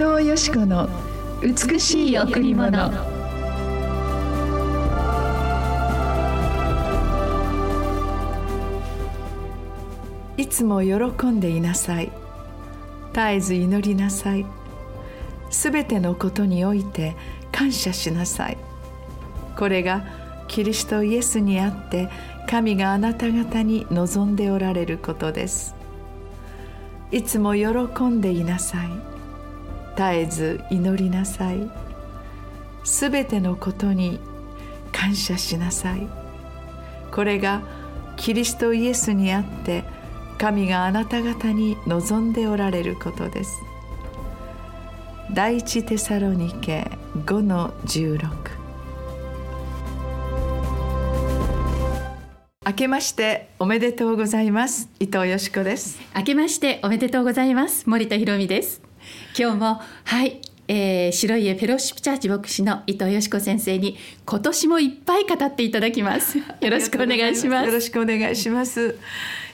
藤よし子の美しい贈り物。いつも喜んでいなさい。絶えず祈りなさい。すべてのことにおいて感謝しなさい。これがキリストイエスにあって神があなた方に望んでおられることです。いつも喜んでいなさい。絶えず祈りなさい。すべてのことに感謝しなさい。これがキリストイエスにあって神があなた方に望んでおられることです。第一テサロニケ 5-16。 明けましておめでとうございます。伊藤よし子です。明けましておめでとうございます。森田裕美です。今日も白家フェローシップチャーチ牧師の伊藤よし子先生に今年もいっぱい語っていただきます。よろしくお願いします。よろしくお願いします。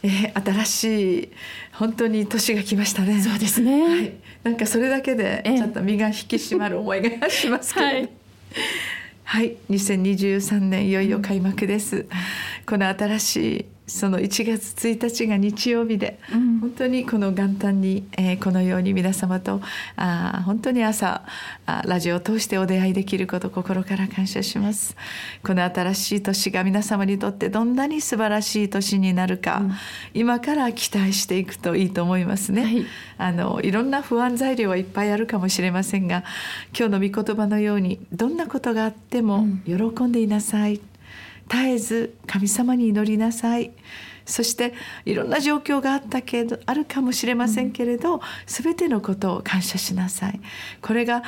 新しい本当に年が来ましたね。そうですね、はい、なんかそれだけでちょっと身が引き締まる思いがしますけど、ねはい、はい、2023年いよいよ開幕です。この新しいその1月1日が日曜日で、本当にこの元旦に、このように皆様と本当に朝ラジオを通してお出会いできることを心から感謝します。この新しい年が皆様にとってどんなに素晴らしい年になるか、今から期待していくといいと思いますね、はい、いろんな不安材料はいっぱいあるかもしれませんが、今日の御言葉のようにどんなことがあっても喜んでいなさい、絶えず神様に祈りなさい。そしていろんな状況があるかもしれませんけれど、すべてのことを感謝しなさい。これが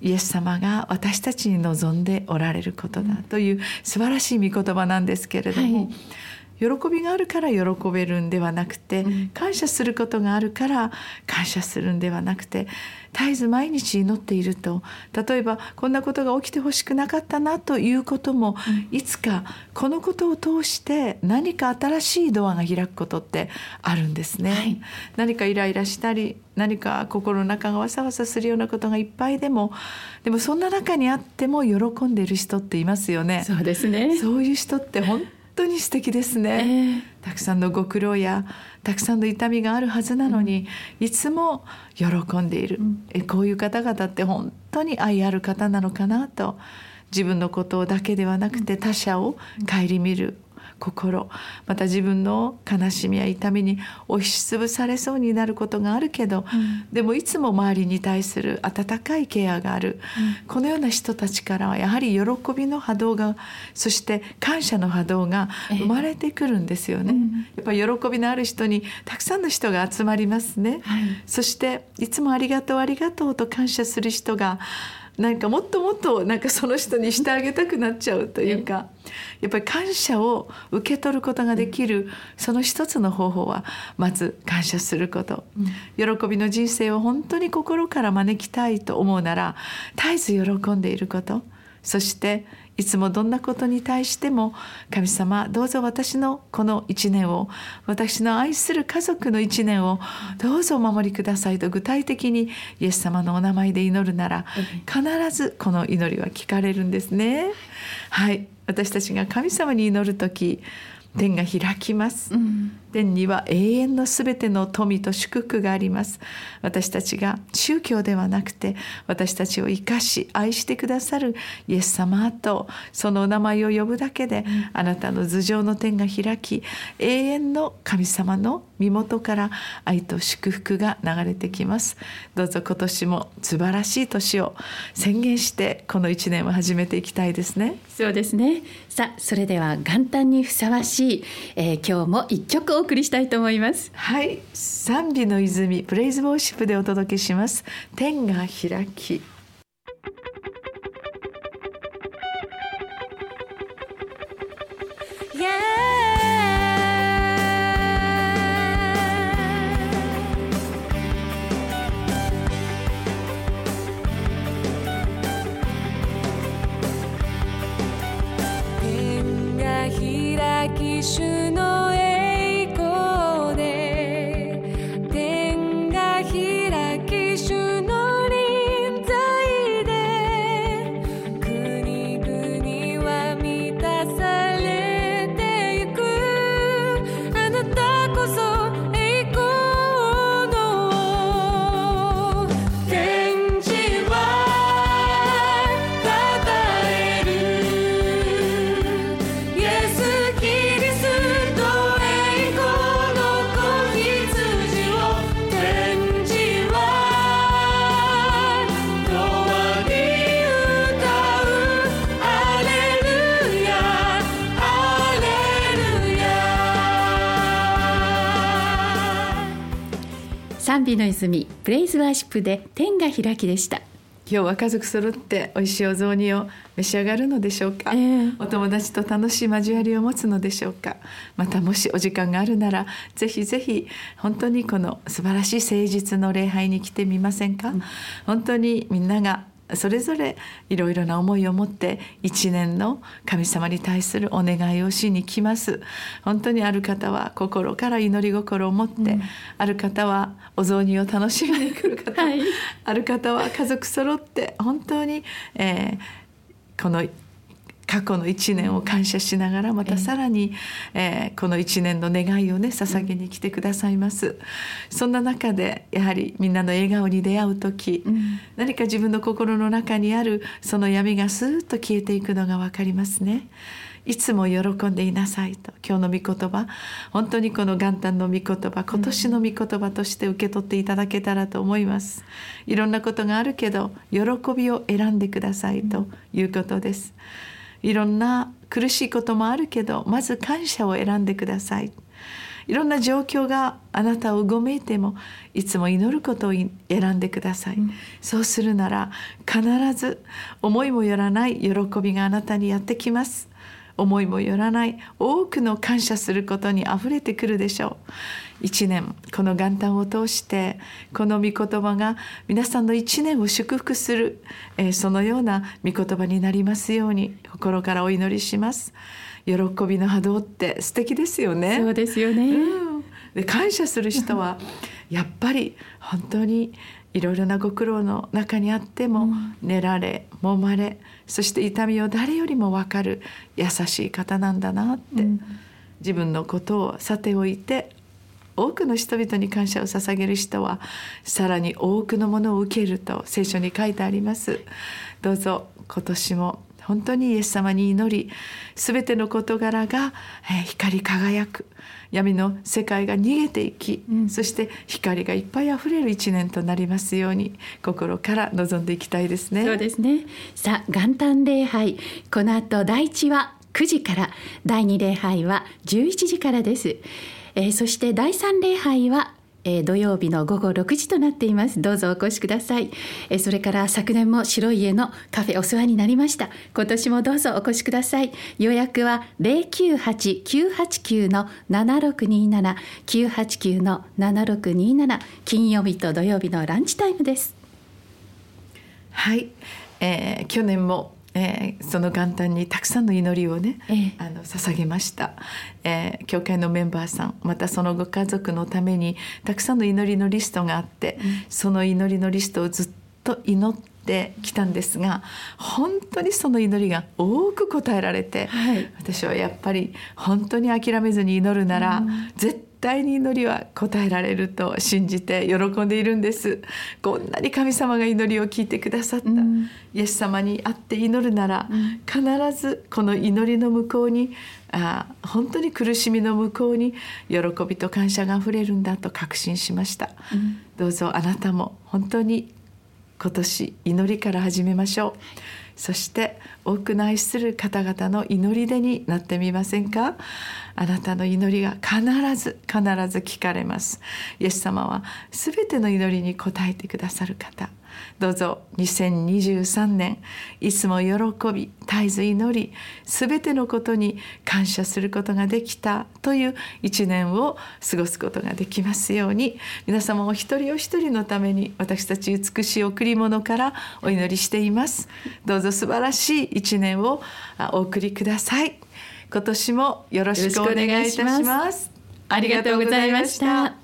イエス様が私たちに望んでおられることだという素晴らしい御言葉なんですけれども、はい、喜びがあるから喜べるんではなくて、感謝することがあるから感謝するんではなくて、絶えず毎日祈っていると、例えばこんなことが起きてほしくなかったなということも、いつかこのことを通して何か新しいドアが開くことってあるんですね、はい、何かイライラしたり、何か心の中がわさわさするようなことがいっぱいでもそんな中にあっても喜んでいる人っていますよね。そうですね。そういう人って本当に素敵ですね、たくさんのご苦労やたくさんの痛みがあるはずなのに、いつも喜んでいる、こういう方々って本当に愛ある方なのかなと、自分のことだけではなくて他者を顧みる心、また自分の悲しみや痛みに押しつぶされそうになることがあるけど、でもいつも周りに対する温かいケアがある、このような人たちからはやはり喜びの波動が、そして感謝の波動が生まれてくるんですよね、やっぱり喜びのある人にたくさんの人が集まりますね、はい、そしていつもありがとうありがとうと感謝する人が、なんかもっともっとなんかその人にしてあげたくなっちゃうというか、やっぱり感謝を受け取ることができる、その一つの方法はまず感謝すること、喜びの人生を本当に心から招きたいと思うなら、絶えず喜んでいること、そしていつもどんなことに対しても、神様どうぞ私のこの一年を、私の愛する家族の一年をどうぞお守りくださいと具体的にイエス様のお名前で祈るなら、必ずこの祈りは聞かれるんですね。はい、私たちが神様に祈るとき、天が開きます、天には永遠のすべての富と祝福があります。私たちが宗教ではなくて、私たちを生かし愛してくださるイエス様とそのお名前を呼ぶだけで、あなたの頭上の天が開き、永遠の神様の身元から愛と祝福が流れてきます。どうぞ今年も素晴らしい年を宣言して、この1年を始めていきたいですね。そうですね。さあ、それでは元旦にふさわしい、今日も一曲お送りしたいと思います。はい、賛美の泉プレイズボーシップでお届けします。天が開き。主の栄光で天が開き、主の臨賛美の泉プレイズワーシップで天が開きでした。今日は家族揃っておいしいお雑煮を召し上がるのでしょうか、お友達と楽しい交わりを持つのでしょうか。またもしお時間があるならぜひぜひ本当にこの素晴らしい誠実の礼拝に来てみませんか、本当にみんながそれぞれいろいろな思いを持って一年の神様に対するお願いをしに来ます。本当にある方は心から祈り心を持って、ある方はお雑煮を楽しみに来る方、ある方は家族揃って本当に、この過去の1年を感謝しながらまたさらに、この1年の願いをね捧げに来てくださいます。そんな中でやはりみんなの笑顔に出会う時、何か自分の心の中にあるその闇がスーッと消えていくのが分かりますね。いつも喜んでいなさいと今日の御言葉、本当にこの元旦の御言葉、今年の御言葉として受け取っていただけたらと思います、いろんなことがあるけど喜びを選んでくださいということです。いろんな苦しいこともあるけどまず感謝を選んでください。いろんな状況があなたをうごめいてもいつも祈ることを選んでください、そうするなら必ず思いもよらない喜びがあなたにやってきます。思いもよらない多くの感謝することにあふれてくるでしょう。一年この元旦を通してこの御言葉が皆さんの一年を祝福する、そのような御言葉になりますように心からお祈りします。喜びの波動って素敵ですよね。そうですよね、で感謝する人はやっぱり本当にいろいろなご苦労の中にあっても、練られ揉まれそして痛みを誰よりも分かる優しい方なんだなって、自分のことをさておいて多くの人々に感謝を捧げる人はさらに多くのものを受けると聖書に書いてあります。どうぞ今年も本当にイエス様に祈り、すべての事柄が光り輝く、闇の世界が逃げていき、そして光がいっぱいあふれる一年となりますように心から望んでいきたいですね。そうですね。さあ元旦礼拝、この後第1は9時から、第2礼拝は11時からです、そして第3礼拝は土曜日の午後6時となっています。どうぞお越しください。それから昨年も白い家のカフェお世話になりました。今年もどうぞお越しください。予約は 098-989-7627 989-7627 金曜日と土曜日のランチタイムです。はい、去年もその元旦にたくさんの祈りをね、捧げました、教会のメンバーさんまたそのご家族のためにたくさんの祈りのリストがあって、その祈りのリストをずっと祈ってきたんですが本当にその祈りが多く応えられて、私はやっぱり本当に諦めずに祈るなら、絶対に祈りは答えられると信じて喜んでいるんです。こんなに神様が祈りを聞いてくださった、イエス様に会って祈るなら、必ずこの祈りの向こうに本当に苦しみの向こうに喜びと感謝があふれるんだと確信しました、どうぞあなたも本当に今年祈りから始めましょう、そして多くの愛する方々の祈り手になってみませんか。あなたの祈りが必ず聞かれます。イエス様はすべての祈りに応えてくださる方、どうぞ2023年いつも喜び絶えず祈りすべてのことに感謝することができたという一年を過ごすことができますように、皆様お一人お一人のために私たち美しい贈り物からお祈りしています。どうぞ素晴らしい一年をお送りください。今年もよろしくお願いいたします。ありがとうございました。